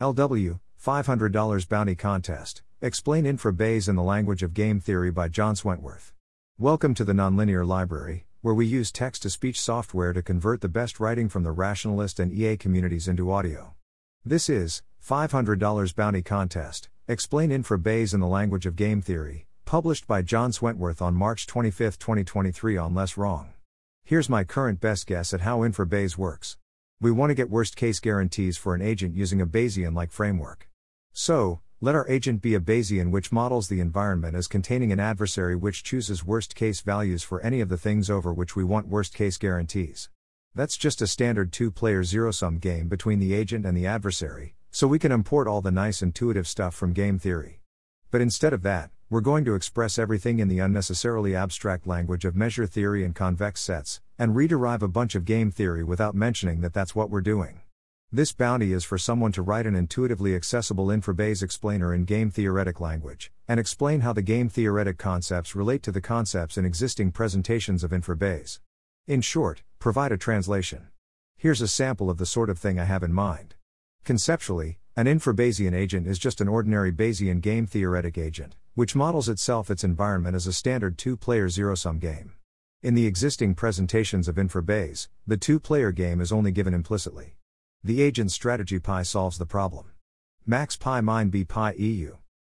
LW, $500 Bounty Contest, Explain Infra-Bayes in the Language of Game Theory by John Swentworth. Welcome to the Nonlinear Library, where we use text-to-speech software to convert the best writing from the Rationalist and EA communities into audio. This is, $500 Bounty Contest, Explain Infra-Bayes in the Language of Game Theory, published by John Swentworth on March 25, 2023 on Less Wrong. Here's my current best guess at how Infra-Bayes works. We want to get worst-case guarantees for an agent using a Bayesian-like framework. So, let our agent be a Bayesian which models the environment as containing an adversary which chooses worst-case values for any of the things over which we want worst-case guarantees. That's just a standard two-player zero-sum game between the agent and the adversary, so we can import all the nice intuitive stuff from game theory. But instead of that, we're going to express everything in the unnecessarily abstract language of measure theory and convex sets, and rederive a bunch of game theory without mentioning that that's what we're doing. This bounty is for someone to write an intuitively accessible Infra-Bayes explainer in game-theoretic language, and explain how the game-theoretic concepts relate to the concepts in existing presentations of Infra-Bayes. In short, provide a translation. Here's a sample of the sort of thing I have in mind. Conceptually, an Infra-Bayesian agent is just an ordinary Bayesian game-theoretic agent, which models its environment as a standard two-player zero-sum game. In the existing presentations of Infra-Bayes, the two-player game is only given implicitly. The agent strategy pi solves the problem. Max pi min b pi eu.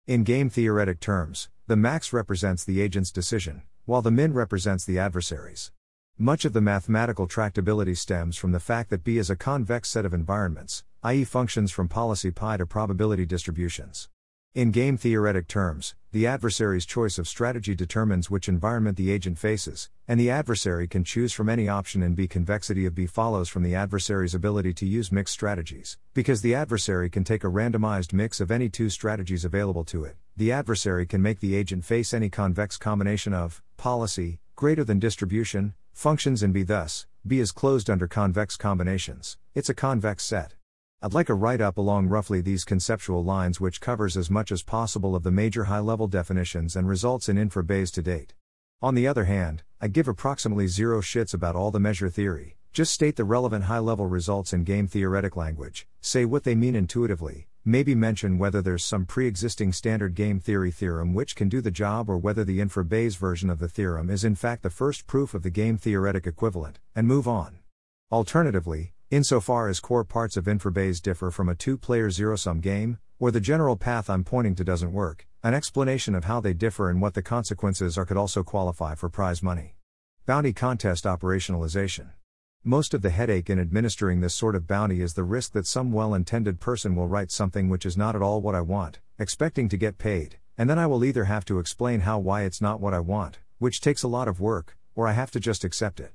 In game-theoretic terms, the max represents the agent's decision, while the min represents the adversary's. Much of the mathematical tractability stems from the fact that B is a convex set of environments, i.e. functions from policy pi to probability distributions. In game-theoretic terms, the adversary's choice of strategy determines which environment the agent faces, and the adversary can choose from any option in B. Convexity of B follows from the adversary's ability to use mixed strategies, because the adversary can take a randomized mix of any two strategies available to it. The adversary can make the agent face any convex combination of policy greater than distribution functions in B. Thus, B is closed under convex combinations. It's a convex set. I'd like a write-up along roughly these conceptual lines which covers as much as possible of the major high-level definitions and results in Infra-Bayes to date. On the other hand, I give approximately zero shits about all the measure theory, just state the relevant high-level results in game-theoretic language, say what they mean intuitively, maybe mention whether there's some pre-existing standard game theory theorem which can do the job or whether the Infra-Bayes version of the theorem is in fact the first proof of the game-theoretic equivalent, and move on. Alternatively, insofar as core parts of Infra-Bayes differ from a two-player zero-sum game, or the general path I'm pointing to doesn't work, an explanation of how they differ and what the consequences are could also qualify for prize money. Bounty contest operationalization. Most of the headache in administering this sort of bounty is the risk that some well-intended person will write something which is not at all what I want, expecting to get paid, and then I will either have to explain why it's not what I want, which takes a lot of work, or I have to just accept it.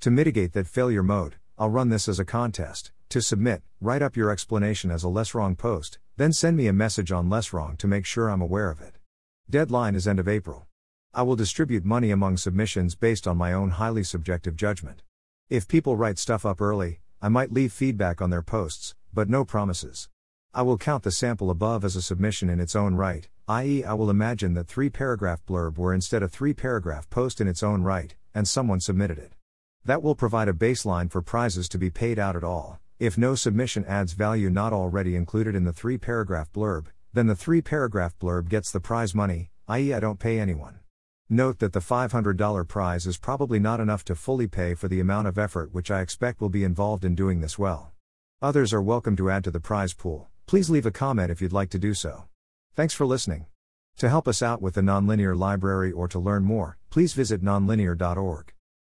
To mitigate that failure mode, I'll run this as a contest. To submit, write up your explanation as a Less Wrong post, then send me a message on Less Wrong to make sure I'm aware of it. Deadline is end of April. I will distribute money among submissions based on my own highly subjective judgment. If people write stuff up early, I might leave feedback on their posts, but no promises. I will count the sample above as a submission in its own right, i.e. I will imagine that 3-paragraph blurb were instead a 3-paragraph post in its own right, and someone submitted it. That will provide a baseline for prizes to be paid out at all. If no submission adds value not already included in the 3-paragraph blurb, then the 3-paragraph blurb gets the prize money, i.e. I don't pay anyone. Note that the $500 prize is probably not enough to fully pay for the amount of effort which I expect will be involved in doing this well. Others are welcome to add to the prize pool. Please leave a comment if you'd like to do so. Thanks for listening. To help us out with the Nonlinear Library or to learn more, please visit nonlinear.org.